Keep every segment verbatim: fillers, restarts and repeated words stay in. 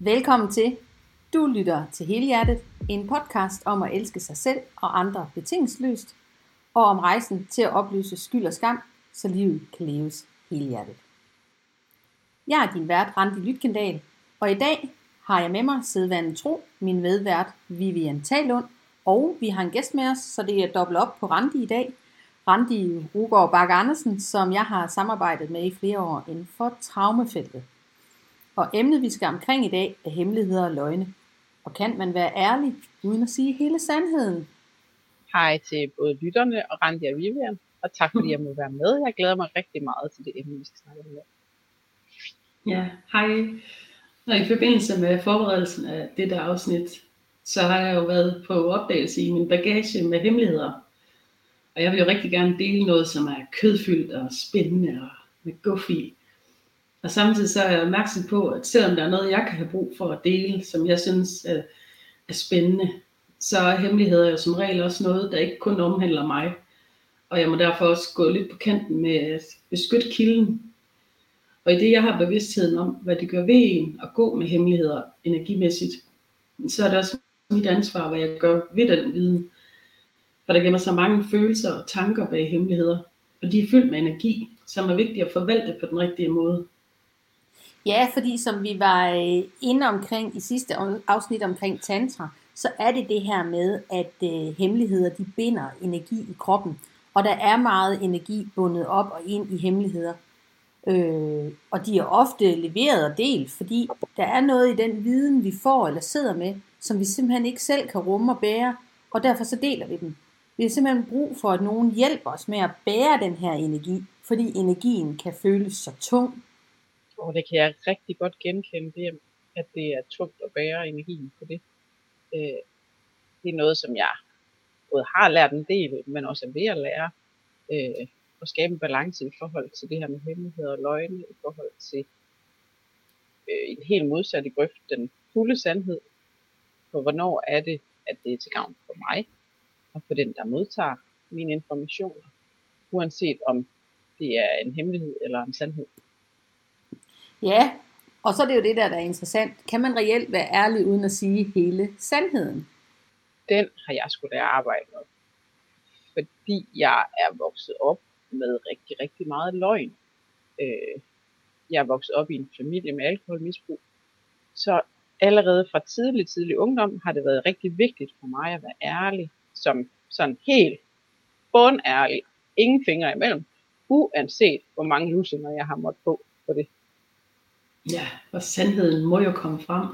Velkommen til. Du lytter til Helhjertet, en podcast om at elske sig selv og andre betingelsesløst, og om rejsen til at opløse skyld og skam, så livet kan leves helhjertet. Jeg er din vært, Randi Lytkendal, og i dag har jeg med mig sædvanen tro, min medvært Vivian Talund, og vi har en gæst med os, så det er dobbelt op på Randi i dag. Randi Ruegaard Bakke Andersen, som jeg har samarbejdet med i flere år inden for traumefeltet. Og emnet, vi skal omkring i dag, er hemmeligheder og løgne. Og kan man være ærlig, uden at sige hele sandheden? Hej til både lytterne og Randi og Vivian, og tak fordi jeg må være med. Jeg glæder mig rigtig meget til det emne, vi skal snakke om. Ja, hej. Og i forbindelse med forberedelsen af dette afsnit, så har jeg jo været på opdagelse i min bagage med hemmeligheder. Og jeg vil jo rigtig gerne dele noget, som er kødfyldt og spændende og med guf i. Og samtidig så er jeg opmærksom på, at selvom der er noget, jeg kan have brug for at dele, som jeg synes øh, er spændende, så er hemmeligheder jo som regel også noget, der ikke kun omhandler mig. Og jeg må derfor også gå lidt på kanten med at beskytte kilden. Og i det, jeg har bevidstheden om, hvad det gør ved en at gå med hemmeligheder energimæssigt, så er det også mit ansvar, hvad jeg gør ved den viden. For der gemmer så mange følelser og tanker bag hemmeligheder, og de er fyldt med energi, som er vigtigt at forvalte på den rigtige måde. Ja, fordi som vi var inde omkring i sidste afsnit omkring tantra, så er det det her med, at øh, hemmeligheder de binder energi i kroppen. Og der er meget energi bundet op og ind i hemmeligheder. Øh, og de er ofte leveret og delt, fordi der er noget i den viden, vi får eller sidder med, som vi simpelthen ikke selv kan rumme og bære. Og derfor så deler vi dem. Vi har simpelthen brug for, at nogen hjælper os med at bære den her energi, fordi energien kan føles så tung. Og det kan jeg rigtig godt genkende, det, at det er tungt at bære energien på det. Øh, det er noget, som jeg både har lært en del, men også er ved at lære øh, at skabe en balance i forhold til det her med hemmeligheder og løgne, i forhold til øh, en helt modsat i grøft, den fulde sandhed, for hvornår er det, at det er til gavn for mig, og for den, der modtager mine informationer, uanset om det er en hemmelighed eller en sandhed. Ja, og så er det jo det der, der er interessant. Kan man reelt være ærlig uden at sige hele sandheden? Den har jeg sgu da arbejdet med. Fordi jeg er vokset op med rigtig, rigtig meget løgn. Jeg er vokset op i en familie med alkoholmisbrug. Så allerede fra tidlig, tidlig ungdom har det været rigtig vigtigt for mig at være ærlig. Som sådan helt bundærlig. Ingen fingre imellem. Uanset hvor mange lusinger jeg har måttet på for det. Ja, og sandheden må jo komme frem.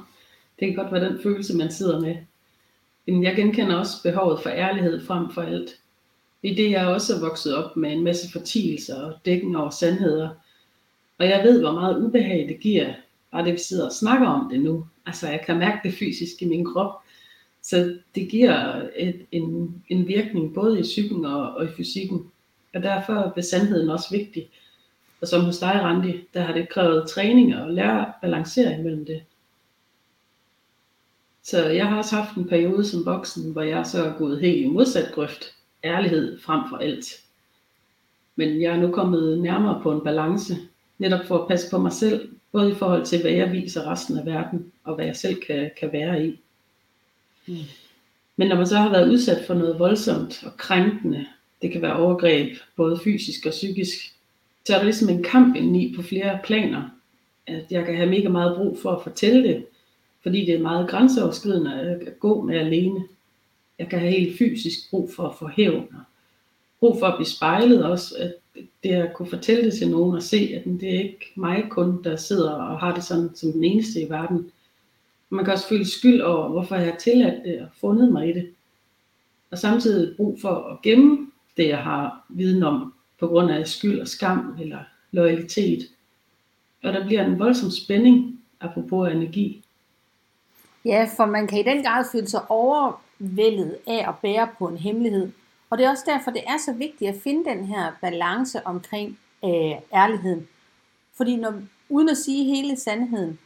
Det kan godt være den følelse, man sidder med. Men jeg genkender også behovet for ærlighed frem for alt. I det, jeg også er vokset op med en masse fortielser og dækken over sandheder. Og jeg ved, hvor meget ubehag det giver, bare det vi sidder og snakker om det nu. Altså, jeg kan mærke det fysisk i min krop. Så det giver et, en, en virkning både i psyken og, og i fysikken. Og derfor er sandheden også vigtig. Og som hos dig, Randi, der har det krævet træning og lære at balancere imellem det. Så jeg har også haft en periode som voksen, hvor jeg så er gået helt i modsat grøft. Ærlighed frem for alt. Men jeg er nu kommet nærmere på en balance, netop for at passe på mig selv, både i forhold til, hvad jeg viser resten af verden, og hvad jeg selv kan, kan være i. Mm. Men når man så har været udsat for noget voldsomt og krænkende, det kan være overgreb, både fysisk og psykisk, så er det ligesom en kamp indeni på flere planer, at jeg kan have mega meget brug for at fortælle det, fordi det er meget grænseoverskridende at gå med alene. Jeg kan have helt fysisk brug for at få hævn, brug for at blive spejlet også, at det at kunne fortælle det til nogen og se, at det er ikke mig kun, der sidder og har det sådan som den eneste i verden. Man kan også føle skyld over, hvorfor jeg har tilladt det og fundet mig i det. Og samtidig brug for at gemme det, jeg har viden om, på grund af skyld og skam eller loyalitet. Og der bliver en voldsom spænding, apropos energi. Ja, for man kan i den grad føle sig overvældet af at bære på en hemmelighed. Og det er også derfor, det er så vigtigt at finde den her balance omkring øh, ærligheden. Fordi når, uden at sige hele sandheden,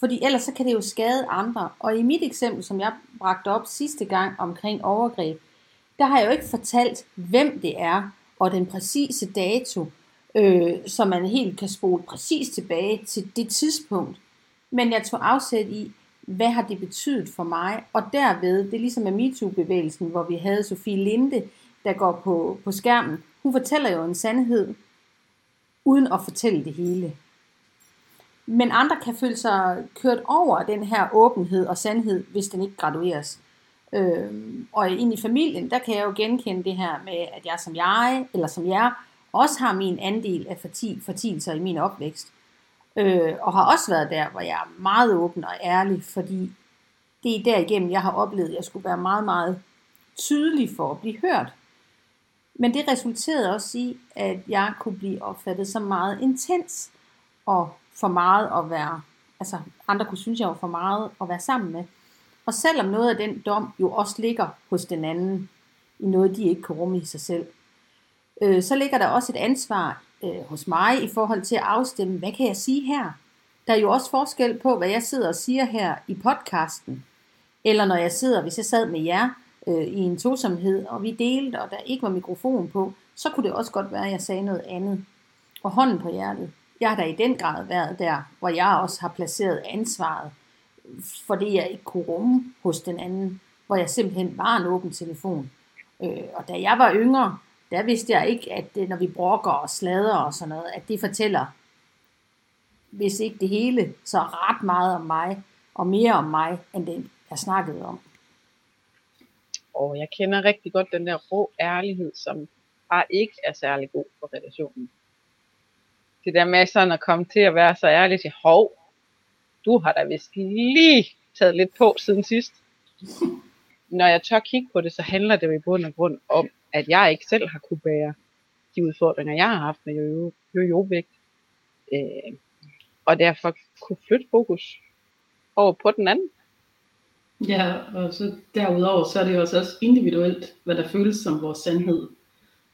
fordi ellers så kan det jo skade andre. Og i mit eksempel, som jeg bragte op sidste gang omkring overgreb, der har jeg jo ikke fortalt, hvem det er, og den præcise dato, øh, så man helt kan spole præcis tilbage til det tidspunkt. Men jeg tog afsæt i, hvad har det betydet for mig? Og derved, det er ligesom med MeToo-bevægelsen, hvor vi havde Sofie Linde, der går på, på skærmen. Hun fortæller jo en sandhed, uden at fortælle det hele. Men andre kan føle sig kørt over den her åbenhed og sandhed, hvis den ikke gradueres. Øhm, og ind i familien, der kan jeg jo genkende det her med, at jeg som jeg, eller som jeg, også har min andel af fortielser i min opvækst. Øh, og har også været der, hvor jeg er meget åben og ærlig, fordi det er derigennem, jeg har oplevet, at jeg skulle være meget, meget tydelig for at blive hørt. Men det resulterede også i, at jeg kunne blive opfattet som meget intens, og for meget at være, altså andre kunne synes, jeg var for meget at være sammen med. Og selvom noget af den dom jo også ligger hos den anden, i noget de ikke kan rumme i sig selv, øh, så ligger der også et ansvar øh, hos mig i forhold til at afstemme, hvad kan jeg sige her? Der er jo også forskel på, hvad jeg sidder og siger her i podcasten, eller når jeg sidder, hvis jeg sad med jer, i en tosomhed, og vi delte, og der ikke var mikrofon på, så kunne det også godt være, at jeg sagde noget andet. Og hånden på hjertet. Jeg har da i den grad været der, hvor jeg også har placeret ansvaret for det, jeg ikke kunne rumme hos den anden, hvor jeg simpelthen var en åben telefon. Og da jeg var yngre, der vidste jeg ikke, at når vi brokker og slader og sådan noget, at det fortæller, hvis ikke det hele, så ret meget om mig, og mere om mig, end det, jeg snakkede om. Og jeg kender rigtig godt den der rå ærlighed, som bare ikke er særlig god for relationen. Det der med sådan at komme til at være så ærlig til, hov, du har da vist lige taget lidt på siden sidst. Når jeg tør kigge på det, så handler det jo i bund og grund om, at jeg ikke selv har kunne bære de udfordringer, jeg har haft med jo- jo- jovægt. Øh, og derfor kunne flytte fokus over på den anden. Ja, og så derudover, så er det jo også individuelt, hvad der føles som vores sandhed.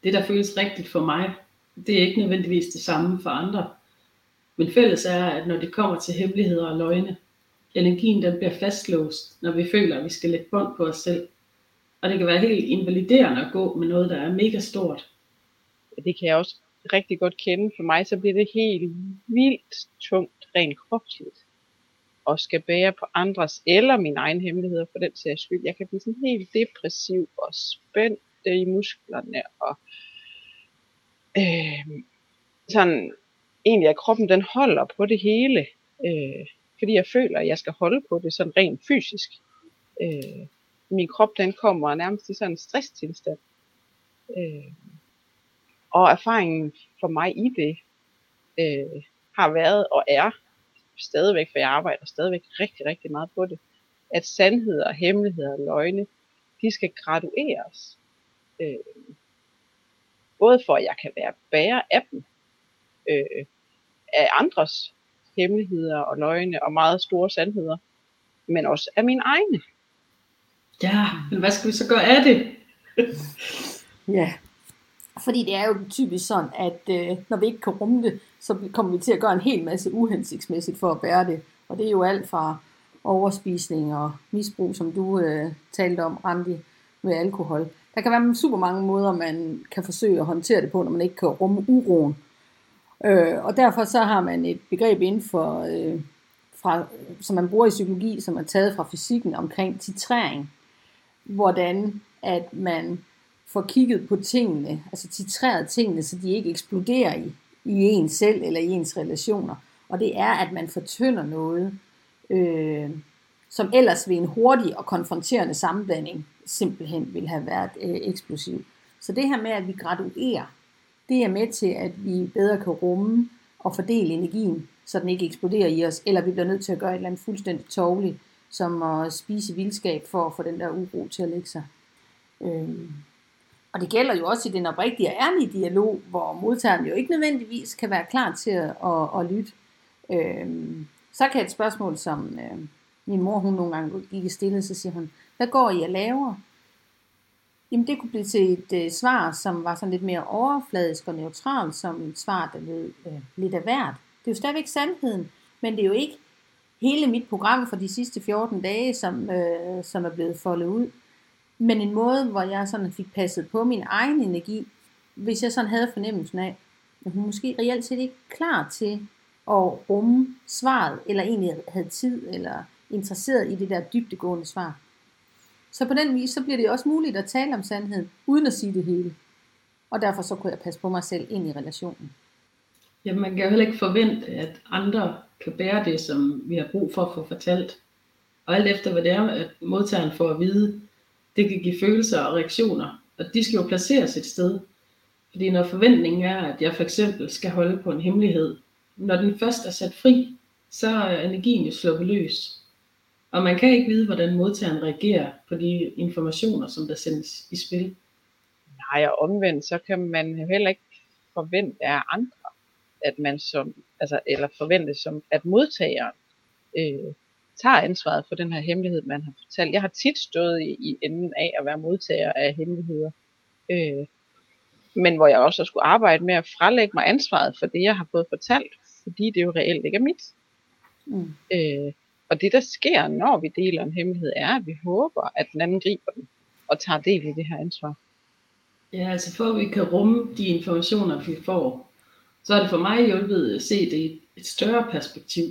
Det, der føles rigtigt for mig, det er ikke nødvendigvis det samme for andre. Men fælles er, at når det kommer til hemmeligheder og løgne, energien den bliver fastlåst, når vi føler, at vi skal lægge bånd på os selv. Og det kan være helt invaliderende at gå med noget, der er mega stort. Ja, det kan jeg også rigtig godt kende. For mig så bliver det helt vildt tungt, rent kropsligt. Og skal bære på andres eller mine egne hemmeligheder for den sags skyld. Jeg kan blive sådan helt depressiv og spændt i musklerne. Og øh, sådan, egentlig at kroppen den holder på det hele. Øh, fordi jeg føler, at jeg skal holde på det sådan rent fysisk. Øh, min krop den kommer nærmest i sådan en stresstilstand. Øh, og erfaringen for mig i det øh, har været og er stadigvæk, for jeg arbejder stadigvæk rigtig, rigtig meget på det, at sandheder, hemmeligheder og løgne, de skal gradueres. Øh, både for, at jeg kan være bærer af dem, øh, af andres hemmeligheder og løgne og meget store sandheder, men også af mine egne. Ja, men hvad skal vi så gøre af det? Ja, fordi det er jo typisk sådan, at øh, når vi ikke kan rumme det, så kommer vi til at gøre en hel masse uhensigtsmæssigt for at bære det. Og det er jo alt fra overspisning og misbrug, som du øh, talte om, Randi, med alkohol. Der kan være super mange måder, man kan forsøge at håndtere det på, når man ikke kan rumme uroen. Øh, og derfor så har man et begreb inden for, øh, fra, som man bruger i psykologi, som er taget fra fysikken omkring titrering. Hvordan at man får kigget på tingene, altså titreret tingene, så de ikke eksploderer i, i ens selv eller i ens relationer. Og det er, at man fortynder noget, øh, som ellers ved en hurtig og konfronterende sammenblanding simpelthen ville have været øh, eksplosiv. Så det her med, at vi graduerer, det er med til, at vi bedre kan rumme og fordele energien, så den ikke eksploderer i os, eller vi bliver nødt til at gøre et eller andet fuldstændig tåbeligt, som at spise vildskab for at få den der uro til at lægge sig. Øh. Og det gælder jo også i den oprigtige og ærlige dialog, hvor modtageren jo ikke nødvendigvis kan være klar til at, at, at lytte. Øhm, så kan et spørgsmål, som øh, min mor hun nogle gange gik i stille, så siger hun, hvad går I at laver? Jamen det kunne blive til et øh, svar, som var sådan lidt mere overfladisk og neutralt, som et svar, der lød øh, lidt af hvert. Det er jo stadigvæk sandheden, men det er jo ikke hele mit program for de sidste fjorten dage, som, øh, som er blevet foldet ud. Men en måde, hvor jeg sådan fik passet på min egen energi, hvis jeg sådan havde fornemmelsen af, at hun måske reelt set ikke er klar til og rumme svaret, eller egentlig havde tid, eller interesseret i det der dybdegående svar. Så på den vis, så bliver det også muligt at tale om sandheden, uden at sige det hele. Og derfor så kunne jeg passe på mig selv ind i relationen. Ja, man kan jo heller ikke forvente, at andre kan bære det, som vi har brug for at få fortalt. Og alt efter hvad det er, at modtageren får at vide, det kan give følelser og reaktioner. Og de skal jo placeres et sted. Fordi når forventningen er, at jeg for eksempel skal holde på en hemmelighed, når den først er sat fri, så er energien jo sluppet løs. Og man kan ikke vide, hvordan modtageren reagerer på de informationer, som der sendes i spil. Nej, og omvendt, så kan man jo heller ikke forvente af andre, at man som, altså, eller forvente som, at modtageren øh, tager ansvaret for den her hemmelighed, man har fortalt. Jeg har tit stået i, i enden af at være modtager af hemmeligheder, øh, men hvor jeg også skulle arbejde med at frelægge mig ansvaret for det, jeg har fået fortalt, fordi det jo reelt ikke er mit. Mm. Øh, og det, der sker, når vi deler en hemmelighed, er, at vi håber, at den anden griber den og tager del i det her ansvar. Ja, altså for at vi kan rumme de informationer, vi får, så er det for mig hjulpet at se det i et større perspektiv.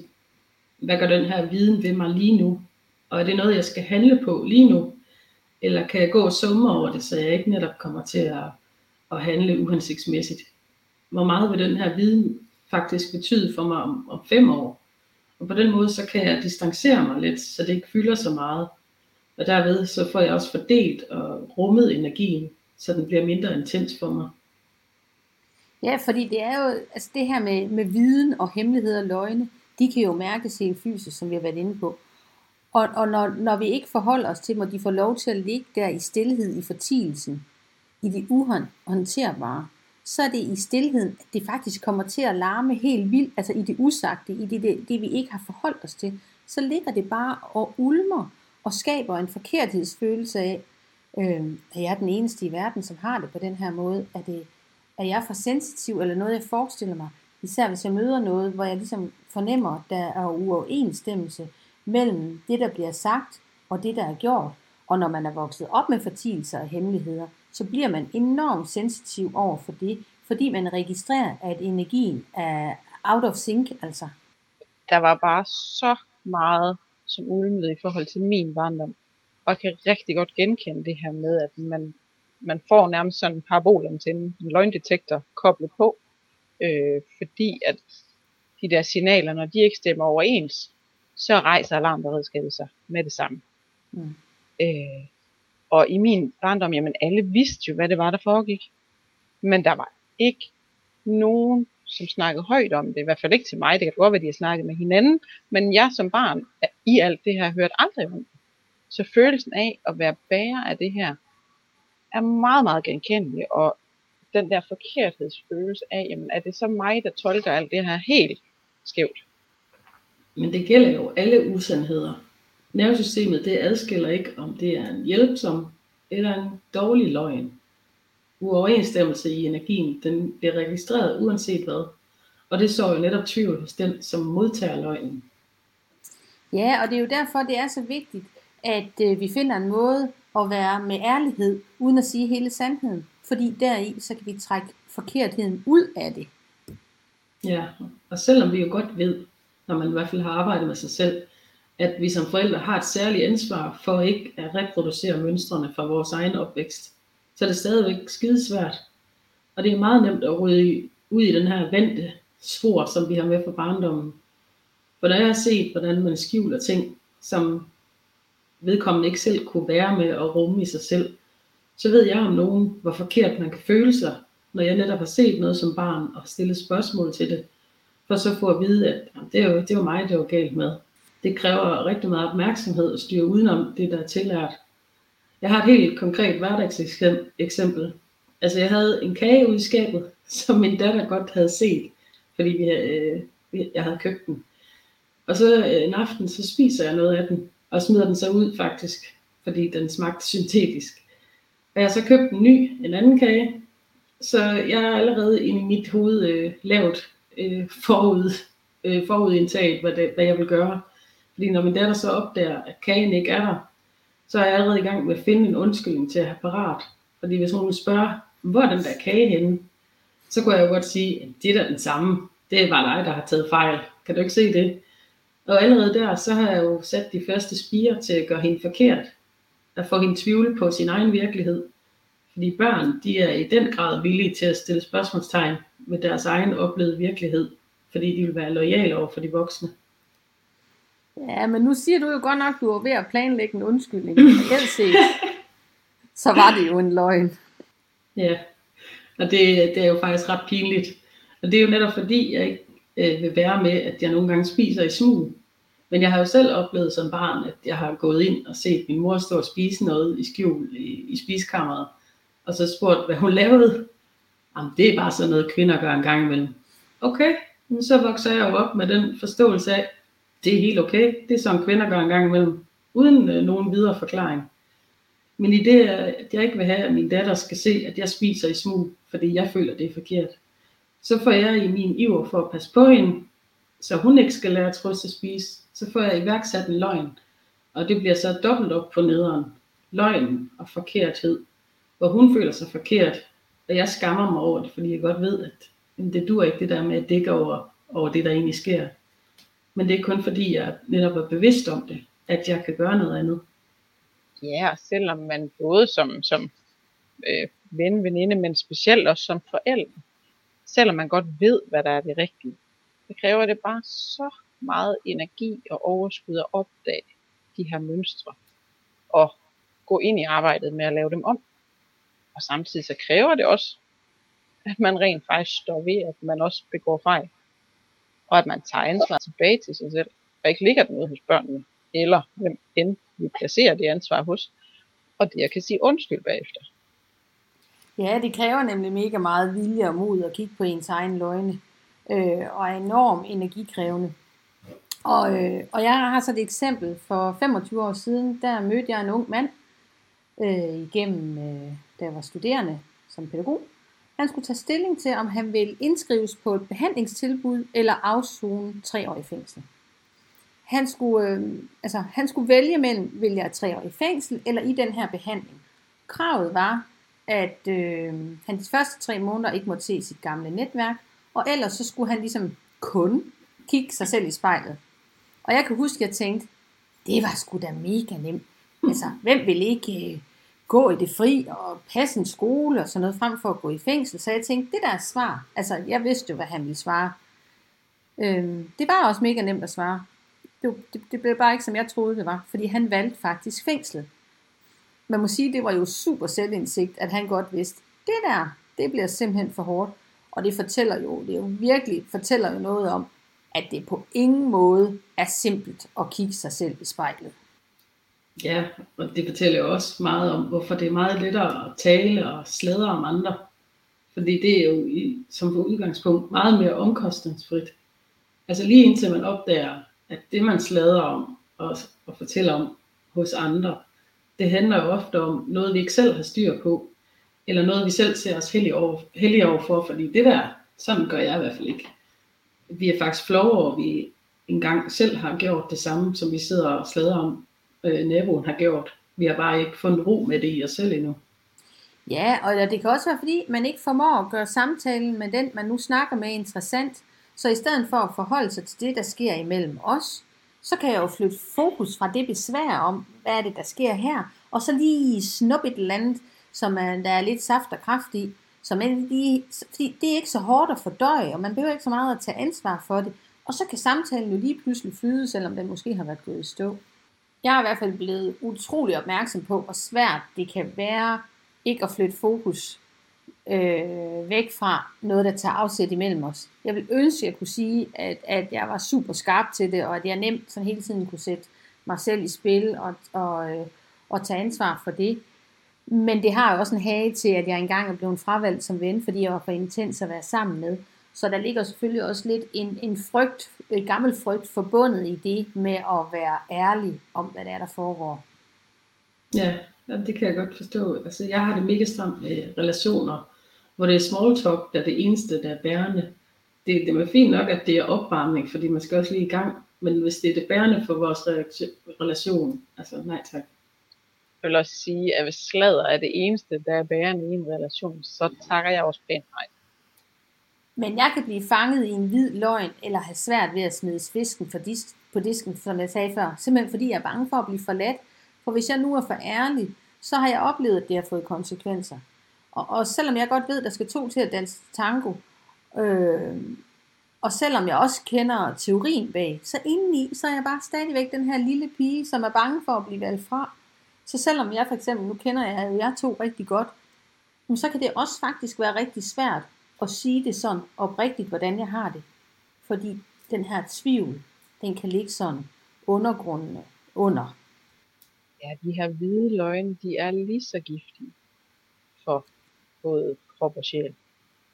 Hvad gør den her viden ved mig lige nu? Og er det noget, jeg skal handle på lige nu? Eller kan jeg gå og summe over det, så jeg ikke netop kommer til at, at handle uhensigtsmæssigt? Hvor meget vil den her viden faktisk betyde for mig om, om fem år? Og på den måde, så kan jeg distancere mig lidt, så det ikke fylder så meget. Og derved, så får jeg også fordelt og rummet energien, så den bliver mindre intens for mig. Ja, fordi det er jo, altså det her med, med viden og hemmeligheder og løgne, de kan jo mærkes helt fysisk, som vi har været inde på. Og, og når, når vi ikke forholder os til dem, og de får lov til at ligge der i stilhed, i fortielsen, i det uhåndterbare, så er det i stilheden, at det faktisk kommer til at larme helt vildt, altså i det usagte, i det, det, det vi ikke har forholdt os til, så ligger det bare og ulmer, og skaber en forkerthedsfølelse af, øh, at jeg er den eneste i verden, som har det på den her måde, at det, at jeg er for sensitiv, eller noget jeg forestiller mig, især hvis jeg møder noget, hvor jeg ligesom fornemmer, at der er uoverensstemmelse mellem det, der bliver sagt, og det, der er gjort. Og når man er vokset op med fortielser og hemmeligheder, så bliver man enormt sensitiv over for det, fordi man registrerer, at energien er out of sync. Altså. Der var bare så meget, som ulmede i forhold til min barndom. Og jeg kan rigtig godt genkende det her med, at man, man får nærmest sådan en parabolantenne, en løgndetektor koblet på, øh, fordi at de der signaler, når de ikke stemmer overens, så rejser alarmberedskabet sig med det samme. Mm. Øh, Og i min barndom, jamen alle vidste jo, hvad det var, der foregik. Men der var ikke nogen, som snakkede højt om det. I hvert fald ikke til mig. Det kan godt være, de har snakket med hinanden. Men jeg som barn i alt det her hørte aldrig om det. Så følelsen af at være bærer af det her er meget, meget genkendelig. Og den der forkerthedsfølelse af, jamen er det så mig, der tolker alt det her helt skævt? Men det gælder jo alle usandheder. Nervesystemet, det adskiller ikke, om det er en hjælpsom eller en dårlig løgn. Uoverensstemmelse i energien, den bliver registreret uanset hvad. Og det sår jo netop tvivl hos den, som modtager løgnen. Ja, og det er jo derfor, det er så vigtigt, at vi finder en måde at være med ærlighed, uden at sige hele sandheden. Fordi deri, så kan vi trække forkertheden ud af det. Ja, og selvom vi jo godt ved, når man i hvert fald har arbejdet med sig selv, at vi som forældre har et særligt ansvar for ikke at reproducere mønstrene fra vores egen opvækst, så er det stadigvæk skidesvært. Og det er meget nemt at rydde ud i den her vante spor, som vi har med fra barndommen. For når jeg har set, hvordan man skjuler ting, som vedkommende ikke selv kunne være med og rumme i sig selv, så ved jeg om nogen, hvor forkert man kan føle sig, når jeg netop har set noget som barn og stillet spørgsmål til det, for så få at vide, at det er jo, det er jo mig, det var galt med. Det kræver rigtig meget opmærksomhed at styre udenom det, der er tillært. Jeg har et helt konkret hverdagseksempel. Altså jeg havde en kage ude i skabet, som min datter godt havde set, fordi vi, øh, jeg havde købt den. Og så øh, en aften, så spiser jeg noget af den, og smider den så ud faktisk, fordi den smagte syntetisk. Og jeg så købte en ny, en anden kage, så jeg har allerede i mit hoved øh, lavet øh, forud, øh, forudindtaget, hvad, det, hvad jeg vil gøre. Fordi når min datter så opdager, at kagen ikke er der, så er jeg allerede i gang med at finde en undskyldning til at have parat. Fordi hvis hun vil spørge, hvor er den der kage henne, så kunne jeg jo godt sige, at det er den samme. det var dig, der har taget fejl. Kan du ikke se det? Og allerede der, så har jeg jo sat de første spirer til at gøre hende forkert. At få hende tvivl på sin egen virkelighed. Fordi børn, de er i den grad villige til at stille spørgsmålstegn med deres egen oplevede virkelighed. Fordi de vil være loyale over for de voksne. Ja, men nu siger du jo godt nok, du var ved at planlægge en undskyldning. Helt set, så var det jo en løgn. Ja, og det, det er jo faktisk ret pinligt. Og det er jo netop fordi, jeg ikke øh, vil være med, at jeg nogle gange spiser i smug. Men jeg har jo selv oplevet som barn, at jeg har gået ind og set min mor stå og spise noget i skjul i, i spiskammeret. Og så spurgt, hvad hun lavede. Jamen, det er bare sådan noget, kvinder gør en gang imellem. Okay, så vokser jeg jo op med den forståelse af, det er helt okay, det er sådan kvinder gør en gang imellem, uden øh, nogen videre forklaring. Men i det, at jeg ikke vil have, at min datter skal se, at jeg spiser i smug, fordi jeg føler, det er forkert. Så får jeg i min iver for at passe på hende, så hun ikke skal lære trøst at spise, så får jeg iværksat en løgn. Og det bliver så dobbelt op på nederen. Løgnen og forkerthed, hvor hun føler sig forkert, og jeg skammer mig over det, fordi jeg godt ved, at det dur ikke det der med at dække over, over det, der egentlig sker. Men det er kun fordi, jeg netop er bevidst om det, at jeg kan gøre noget andet. Ja, og selvom man både som, som øh, ven, veninde, men specielt også som forældre, selvom man godt ved, hvad der er det rigtige, det kræver det bare så meget energi og overskud at opdage de her mønstre, og gå ind i arbejdet med at lave dem om. Og samtidig så kræver det også, at man rent faktisk står ved, at man også begår fejl. Og at man tager ansvar tilbage til sig selv, og ikke ligger den ude hos børnene, eller hvem end vi placerer det ansvar hos, og det jeg kan sige undskyld bagefter. Ja, det kræver nemlig mega meget vilje og mod at kigge på ens egen løgne, øh, og er enormt energikrævende. Og, øh, og jeg har så et eksempel, for femogtyve år siden, der mødte jeg en ung mand, øh, igennem, øh, da jeg var studerende som pædagog. Han skulle tage stilling til, om han ville indskrives på et behandlingstilbud eller afzone tre år i fængsel. Han skulle, øh, altså, han skulle vælge mellem, vil jeg tre år i fængsel eller i den her behandling. Kravet var, at øh, han de første tre måneder ikke måtte se sit gamle netværk, og ellers så skulle han ligesom kun kigge sig selv i spejlet. Og jeg kan huske, at jeg tænkte, det var sgu da mega nemt. Altså, hvem ville ikke... Øh, gå i det fri og passe en skole og sådan noget, frem for at gå i fængsel. Så jeg tænkte, det der er svar. Altså, jeg vidste jo, hvad han ville svare. Øhm, det var også mega nemt at svare. Det, det, det blev bare ikke, som jeg troede, det var. Fordi han valgte faktisk fængslet. Man må sige, det var jo super selvindsigt, at han godt vidste, det der, det bliver simpelthen for hårdt. Og det fortæller jo, det er jo virkelig fortæller jo noget om, at det på ingen måde er simpelt at kigge sig selv i spejlet. Ja, og det fortæller jo også meget om, hvorfor det er meget lettere at tale og sladre om andre. Fordi det er jo som udgangspunkt meget mere omkostningsfrit. Altså lige indtil man opdager, at det man sladrer om og, og fortæller om hos andre, det handler jo ofte om noget, vi ikke selv har styr på. Eller noget, vi selv ser os heldige over, heldige over for, fordi det der, sådan gør jeg i hvert fald ikke. Vi er faktisk flove over, at vi engang selv har gjort det samme, som vi sidder og sladrer om. Øh, naboen har gjort. Vi har bare ikke fundet ro med det i os selv endnu. Ja, og det kan også være, fordi man ikke formår at gøre samtalen med den, man nu snakker med, interessant. Så i stedet for at forholde sig til det, der sker imellem os, så kan jeg jo flytte fokus fra det besvær om, hvad er det, der sker her, og så lige snuppe et eller andet, som er, der er lidt saft og kraft i. Så man lige, fordi det er ikke så hårdt at fordøje, og man behøver ikke så meget at tage ansvar for det. Og så kan samtalen jo lige pludselig flyde, selvom den måske har været gået i stå. Jeg er i hvert fald blevet utrolig opmærksom på, hvor svært det kan være ikke at flytte fokus øh, væk fra noget, der tager afsæt imellem os. Jeg vil ønske, at jeg kunne sige, at, at jeg var super skarp til det, og at jeg nemt sådan hele tiden kunne sætte mig selv i spil og, og, øh, og tage ansvar for det. Men det har jo også en hage til, at jeg engang er blevet fravalgt som ven, fordi jeg var for intens at være sammen med. Så der ligger selvfølgelig også lidt en, en frygt, en gammel frygt forbundet i det med at være ærlig om, hvad det er, der foregår. Ja, det kan jeg godt forstå. Altså, jeg har det mega stramt med relationer, hvor det er small talk, der er det eneste, der er bærende. Det, det er fint nok, at det er opvarmning, fordi man skal også lige i gang. Men hvis det er det bærende for vores relation, altså nej tak. Jeg vil også sige, at hvis sladder er det eneste, der er bærende i en relation, så takker jeg også pænt nej. Men jeg kan blive fanget i en hvid løgn, eller have svært ved at smide fisken for dis- på disken, som jeg sagde før. Simpelthen fordi jeg er bange for at blive forladt. For hvis jeg nu er for ærlig, så har jeg oplevet, at det har fået konsekvenser. Og, og selvom jeg godt ved, at der skal to til at danse tango, øh, og selvom jeg også kender teorien bag, så indeni, så er jeg bare stadigvæk den her lille pige, som er bange for at blive valgt fra. Så selvom jeg for eksempel, nu kender jeg jo jeg to rigtig godt, så kan det også faktisk være rigtig svært at sige det sådan oprigtigt, hvordan jeg har det. Fordi den her tvivl, den kan ligge sådan undergrundene under. Ja, de her hvide løgne, de er lige så giftige for både krop og sjæl.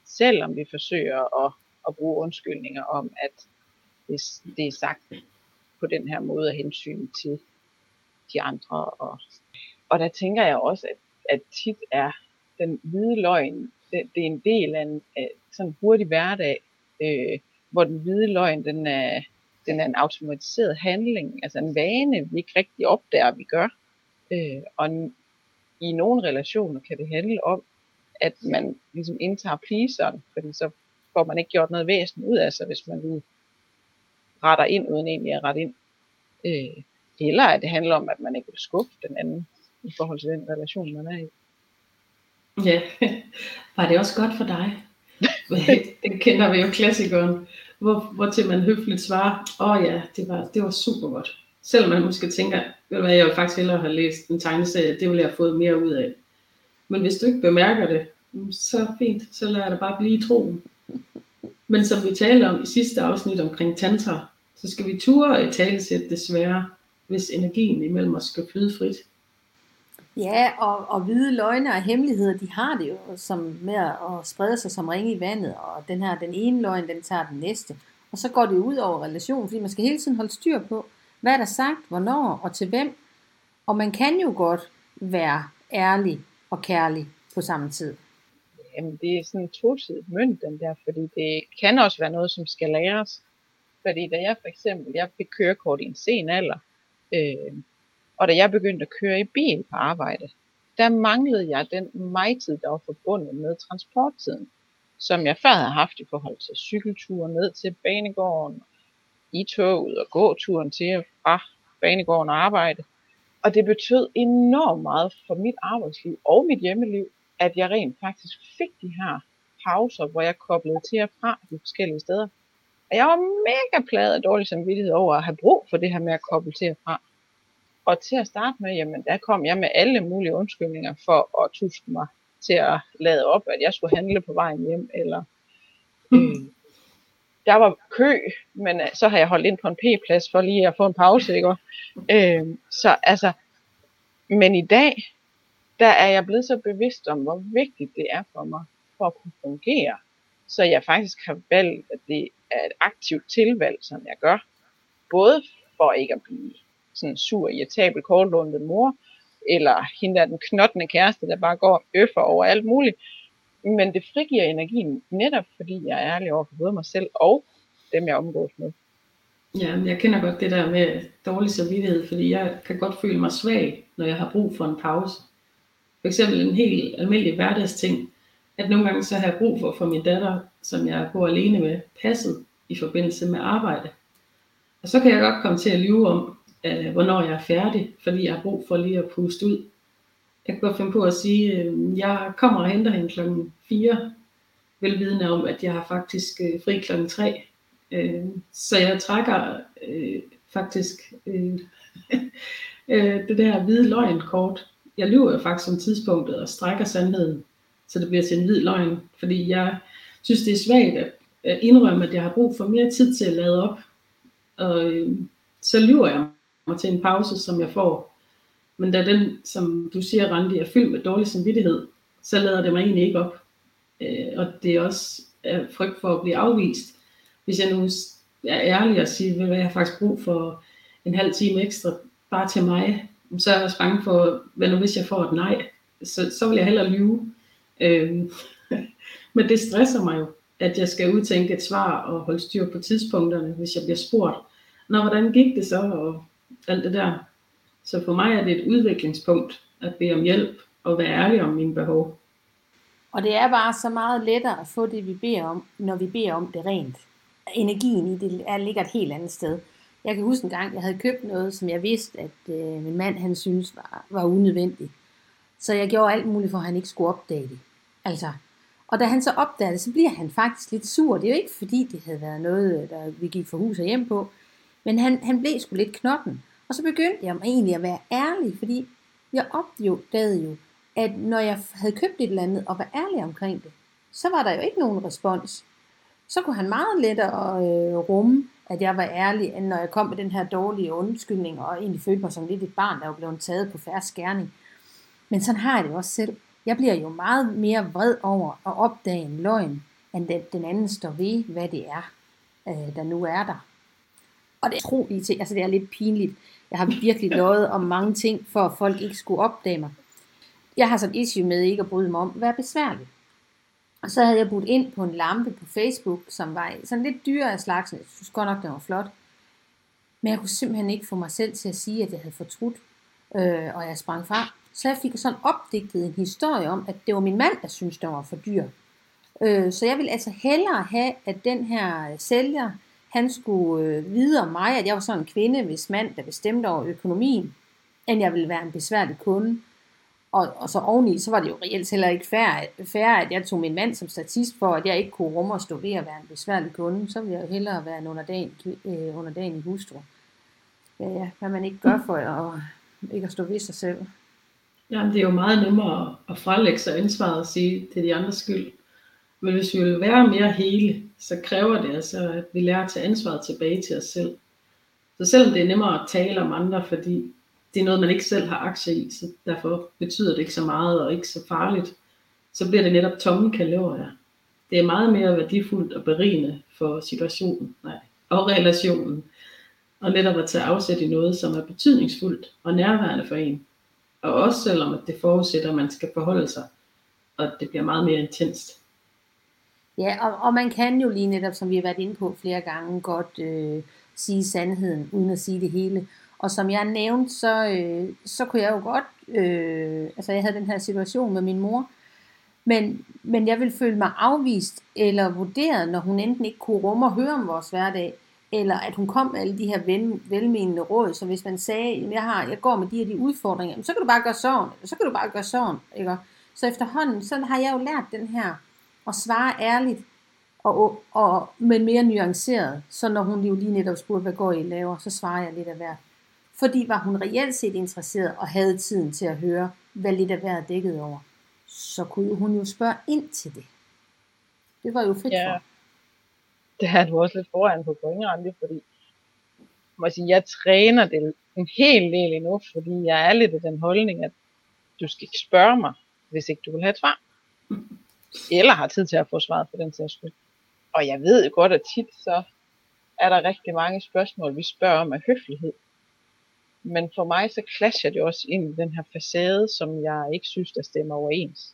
Selvom vi forsøger at, at bruge undskyldninger om, at det er sagt på den her måde af hensyn til de andre. Og, og der tænker jeg også, at, at tit er den hvide løgn, det, det er en del af en af sådan hurtig hverdag, øh, hvor den hvide løgn, den er, den er en automatiseret handling, altså en vane, vi ikke rigtig opdager, vi gør. Øh, og n- i nogle relationer kan det handle om, at man ligesom indtager pleaseren, fordi så får man ikke gjort noget væsen ud af sig, hvis man nu retter ind, uden egentlig at rette ind. Øh, eller at det handler om, at man ikke vil skuffe den anden, i forhold til den relation, man er i. Ja, var det også godt for dig? Den kender vi jo klassikeren, hvor, hvor til man høfligt svarer, åh oh ja, det var, det var super godt. Selvom man måske tænker, ved du hvad, jeg vil faktisk hellere have læst en tegneserie, det ville jeg have fået mere ud af. Men hvis du ikke bemærker det, så fint, så lader det bare blive i troen. Men som vi talte om i sidste afsnit omkring tantra, så skal vi ture og italesætte det svære, hvis energien imellem os skal flyde frit. Ja, og, og hvide løgne og hemmeligheder, de har det jo som med at sprede sig som ringe i vandet, og den her, den ene løgn, den tager den næste. Og så går det ud over relationen, fordi man skal hele tiden holde styr på, hvad er der sagt, hvornår og til hvem. Og man kan jo godt være ærlig og kærlig på samme tid. Jamen, det er sådan en tosidig mønt, den der, fordi det kan også være noget, som skal læres. Fordi da jeg for eksempel, jeg fik kørekort i en sen alder, øh, Og da jeg begyndte at køre i bil på arbejde, der manglede jeg den mig-tid, der var forbundet med transporttiden, som jeg før havde haft i forhold til cykelturen ned til banegården, i toget og gåturen til og fra banegården og arbejde. Og det betød enormt meget for mit arbejdsliv og mit hjemmeliv, at jeg rent faktisk fik de her pauser, hvor jeg koblede til og fra de forskellige steder. Og jeg var mega plaget af dårlig samvittighed over at have brug for det her med at koble til og fra. Og til at starte med, jamen der kom jeg med alle mulige undskyldninger for at tuske mig til at lade op, at jeg skulle handle på vejen hjem, eller mm. der var kø, men så har jeg holdt ind på en p-plads for lige at få en pause, ikke? Øh, så altså, men i dag, der er jeg blevet så bevidst om, hvor vigtigt det er for mig, for at kunne fungere, så jeg faktisk har valgt, at det er et aktivt tilvalg, som jeg gør, både for ikke at blive sådan sur, irritabel, kortlundet mor, eller hende der den knottende kæreste, der bare går og øffer over alt muligt. Men det frigiver energien netop, fordi jeg er ærlig over for både mig selv og dem, jeg omgås med. Ja, men jeg kender godt det der med dårlig samvittighed, fordi jeg kan godt føle mig svag, når jeg har brug for en pause. For eksempel en helt almindelig hverdagsting, at nogle gange så har jeg brug for at få min datter, som jeg bor alene med, passet i forbindelse med arbejde. Og så kan jeg godt komme til at lyve om, hvornår jeg er færdig, fordi jeg har brug for lige at puste ud. Jeg kan godt finde på at sige, at jeg kommer og henter hende klokken fire, velvidende om, at jeg har faktisk fri klokken tre. Så jeg trækker faktisk det der hvide løgn kort. Jeg lyver jo faktisk om tidspunktet og strækker sandheden, så det bliver til en hvid løgn, fordi jeg synes, det er svagt at indrømme, at jeg har brug for mere tid til at lade op. Og så lyver jeg mig til en pause, som jeg får. Men da den, som du siger, Randi, er fyldt med dårlig samvittighed, så lader det mig egentlig ikke op. Øh, og det er også er frygt for at blive afvist. Hvis jeg nu er ærlig og siger, hvad jeg har faktisk brug for en halv time ekstra, bare til mig, så er jeg også bange for, hvad nu hvis jeg får et nej, så, så vil jeg hellere lyve. Øh, men det stresser mig jo, at jeg skal udtænke et svar og holde styr på tidspunkterne, hvis jeg bliver spurgt. Nå, hvordan gik det så, og alt det der. Så for mig er det et udviklingspunkt at bede om hjælp og være ærlig om mine behov. Og det er bare så meget lettere at få det, vi beder om, når vi beder om det rent. Energien i det er, ligger et helt andet sted. Jeg kan huske en gang, jeg havde købt noget, som jeg vidste, at øh, min mand han syntes var, var unødvendigt. Så jeg gjorde alt muligt for, at han ikke skulle opdage det. Altså, og da han så opdagede det, så bliver han faktisk lidt sur. Det er jo ikke fordi, det havde været noget, der vi gik fra hus og hjem på. Men han, han blev sgu lidt knoppen. Og så begyndte jeg egentlig at være ærlig, fordi jeg opdagede jo, at når jeg havde købt et eller andet og var ærlig omkring det, så var der jo ikke nogen respons. Så kunne han meget lettere øh, rumme, at jeg var ærlig, end når jeg kom med den her dårlige undskyldning, og egentlig følte mig som lidt et barn, der var blevet taget på fersk gerning. Men sådan har jeg det også selv. Jeg bliver jo meget mere vred over at opdage en løgn, end at den anden står ved, hvad det er, øh, der nu er der. Og det tror I til, altså det er lidt pinligt. Jeg har virkelig løjet om mange ting, for at folk ikke skulle opdage mig. Jeg har sådan et issue med ikke at bryde mig om at være besværlig. Og så havde jeg budt ind på en lampe på Facebook, som var sådan lidt dyrere af slagsen. Jeg synes godt nok, den var flot. Men jeg kunne simpelthen ikke få mig selv til at sige, at jeg havde fortrudt, øh, og jeg sprang fra. Så jeg fik sådan opdigtet en historie om, at det var min mand, der syntes, den var for dyr. Øh, så jeg ville altså hellere have, at den her sælger, han skulle øh, vide om mig, at jeg var sådan en kvinde, hvis mand, der bestemte over økonomien, end jeg ville være en besværlig kunde. Og, og så oveni, så var det jo reelt heller ikke fair, at jeg tog min mand som statist for, at jeg ikke kunne rumme og stå ved at være en besværlig kunde. Så ville jeg jo hellere være en underdagen, øh, underdagen i hustru. Ja, ja, hvad man ikke gør for at, ikke at stå ved sig selv. Jamen, det er jo meget nemmere at frelægge sig ansvaret og sige, at det er de andres skyld. Men hvis vi vil være mere hele, så kræver det altså, at vi lærer at tage ansvaret tilbage til os selv. Så selvom det er nemmere at tale om andre, fordi det er noget, man ikke selv har aktie i, så derfor betyder det ikke så meget og ikke så farligt, så bliver det netop tomme kalorier. Det er meget mere værdifuldt og berigende for situationen nej, og relationen, og netop at tage afsæt i noget, som er betydningsfuldt og nærværende for en. Og også selvom at det forudsætter, at man skal forholde sig, og det bliver meget mere intenst. Ja, og, og man kan jo lige netop, som vi har været inde på flere gange, godt øh, sige sandheden, uden at sige det hele. Og som jeg nævnte, så, øh, så kunne jeg jo godt, øh, altså jeg havde den her situation med min mor, men, men jeg ville føle mig afvist eller vurderet, når hun enten ikke kunne rumme og høre om vores hverdag, eller at hun kom med alle de her vel, velmenende råd, så hvis man sagde, jeg har, jeg går med de her de udfordringer, så kan du bare gøre sådan, så kan du bare gøre sådan, ikke? Så efterhånden, så har jeg jo lært den her, at svare ærligt, og, og, men mere nuanceret, så når hun lige netop spurgte, hvad går I laver, så svarer jeg lidt af hvert. Fordi var hun reelt set interesseret og havde tiden til at høre, hvad lidt af været dækket over, så kunne hun jo spørge ind til det. Det var jo frit ja. For. Det er du også lidt foran på pointerne, fordi jeg må sige, jeg træner det en hel del endnu, fordi jeg er lidt af den holdning, at du skal ikke spørge mig, hvis ikke du vil have et svar. Eller har tid til at få svaret for den sags skyld. Og jeg ved godt, at tit så er der rigtig mange spørgsmål, vi spørger om af høflighed. Men for mig så clasher det også ind i den her facade, som jeg ikke synes, der stemmer overens.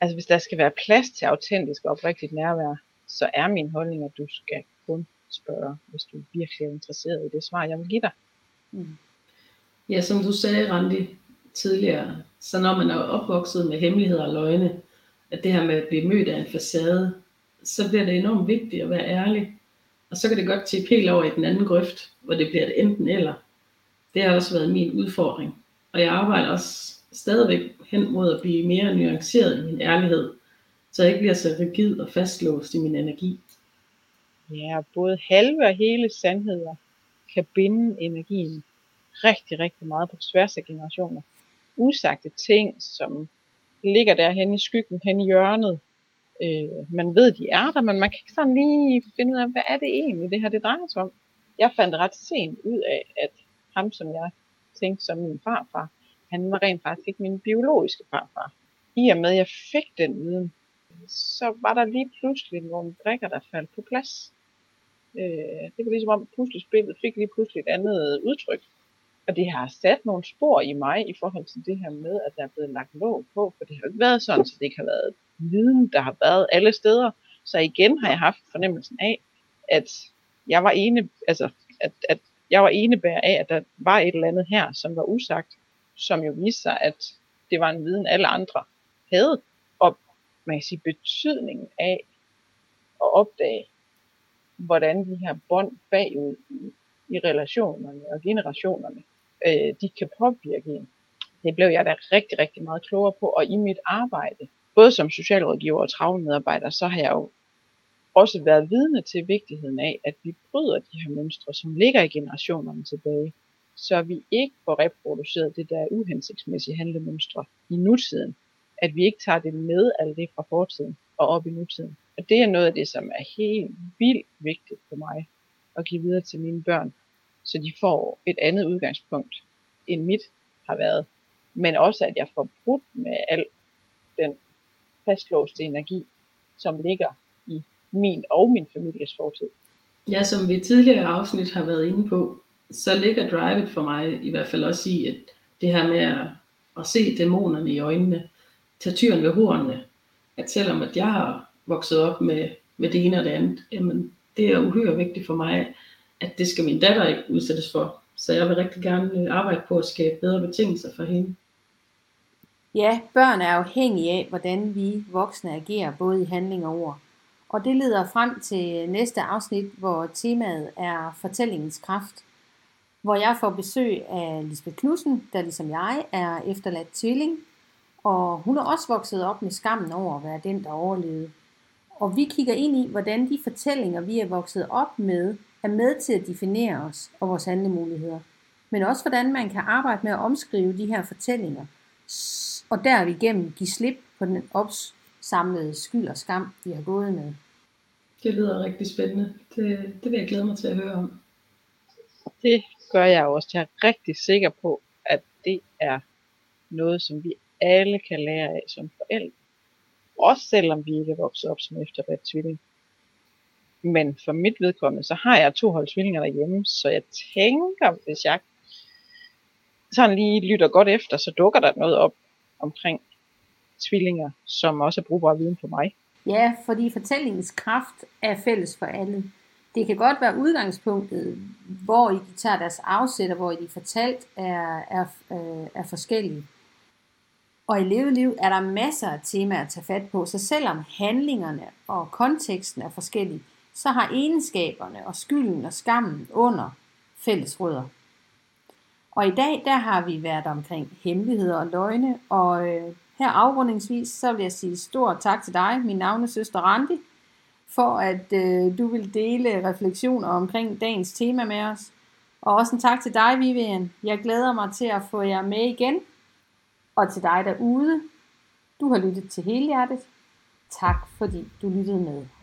Altså hvis der skal være plads til autentisk og oprigtigt nærvær, så er min holdning, at du skal kun spørge, hvis du virkelig er interesseret i det svar, jeg vil give dig. Mm. Ja, som du sagde, Randi, tidligere, så når man er opvokset med hemmeligheder og løgne, at det her med at blive mødt af en facade, så bliver det enormt vigtigt at være ærlig. Og så kan det godt tippe helt over i den anden grøft, hvor det bliver det enten eller. Det har også været min udfordring. Og jeg arbejder også stadigvæk hen mod at blive mere nuanceret i min ærlighed, så jeg ikke bliver så rigid og fastlåst i min energi. Ja, både halve og hele sandheder kan binde energien rigtig, rigtig meget på tværs af generationer. Usagte ting, som ligger der hen i skyggen, hen i hjørnet. Øh, man ved, de er der, men man kan ikke sådan lige finde ud af, hvad er det egentlig, det her det drejer sig om. Jeg fandt ret sent ud af, at ham, som jeg tænkte som min farfar, han var rent faktisk ikke min biologiske farfar. I og med, at jeg fik den viden, så var der lige pludselig nogle brikker, der faldt på plads. Øh, det var ligesom om, at puslespillet fik lige pludselig et andet udtryk. Og det har sat nogle spor i mig i forhold til det her med, at der er blevet lagt låg på. For det har jo ikke været sådan, så det ikke har været viden, der har været alle steder. Så igen har jeg haft fornemmelsen af, at jeg var ene, altså, at, at jeg var enebærer af, at der var et eller andet her, som var usagt. Som jo viste sig, at det var en viden, alle andre havde. Og man kan sige, betydningen af at opdage, hvordan de her bånd bagud i, i relationerne og generationerne, øh, de kan påvirke en. Det blev jeg da rigtig, rigtig meget klogere på, og i mit arbejde, både som socialrådgiver og travlmedarbejder, så har jeg jo også været vidne til vigtigheden af, at vi bryder de her mønstre, som ligger i generationerne tilbage, så vi ikke får reproduceret det der uhensigtsmæssige handlemønstre i nutiden. At vi ikke tager det med alt det fra fortiden og op i nutiden. Og det er noget af det, som er helt vildt vigtigt for mig at give videre til mine børn, så de får et andet udgangspunkt, end mit har været. Men også, at jeg får brudt med al den fastlåste energi, som ligger i min og min families fortid. Ja, som vi tidligere afsnit har været inde på, så ligger drivet for mig i hvert fald også i, at det her med at, at se dæmonerne i øjnene, tage tyren ved hornene, at selvom at jeg har vokset op med, med det ene og det andet, jamen det er uhyre vigtigt for mig, at det skal min datter ikke udsættes for. Så jeg vil rigtig gerne arbejde på at skabe bedre betingelser for hende. Ja, børn er afhængige af, hvordan vi voksne agerer, både i handling og ord. Og det leder frem til næste afsnit, hvor temaet er fortællingens kraft. Hvor jeg får besøg af Lisbeth Knudsen, der ligesom jeg er efterladt tvilling. Og hun er også vokset op med skammen over at være den, der overlevede. Og vi kigger ind i, hvordan de fortællinger, vi er vokset op med, er med til at definere os og vores handlemuligheder. Men også hvordan man kan arbejde med at omskrive de her fortællinger. Og derigennem give slip på den opsamlede skyld og skam, vi har gået med. Det lyder rigtig spændende. Det, det vil jeg glæde mig til at høre om. Det gør jeg også. Jeg er rigtig sikker på, at det er noget, som vi alle kan lære af som forældre. Også selvom vi ikke er vokset op som efterladt tvilling. Men for mit vedkommende, så har jeg to hold tvillinger derhjemme, så jeg tænker, hvis jeg sådan lige lytter godt efter, så dukker der noget op omkring tvillinger, som også er brugbare viden for mig. Ja, fordi fortællingens kraft er fælles for alle. Det kan godt være udgangspunktet, hvor I tager deres afsæt, og hvor I fortalt er, er, er forskellige. Og i leveliv er der masser af temaer at tage fat på, så selvom handlingerne og konteksten er forskellige, så har egenskaberne og skylden og skammen under fælles rødder. Og i dag, der har vi været omkring hemmeligheder og løgne, og øh, her afrundingsvis, så vil jeg sige stor tak til dig, min navnesøster Randi, for at øh, du vil dele refleksioner omkring dagens tema med os. Og også en tak til dig, Vivian. Jeg glæder mig til at få jer med igen. Og til dig derude, du har lyttet til Helhjertet. Tak fordi du lyttede med.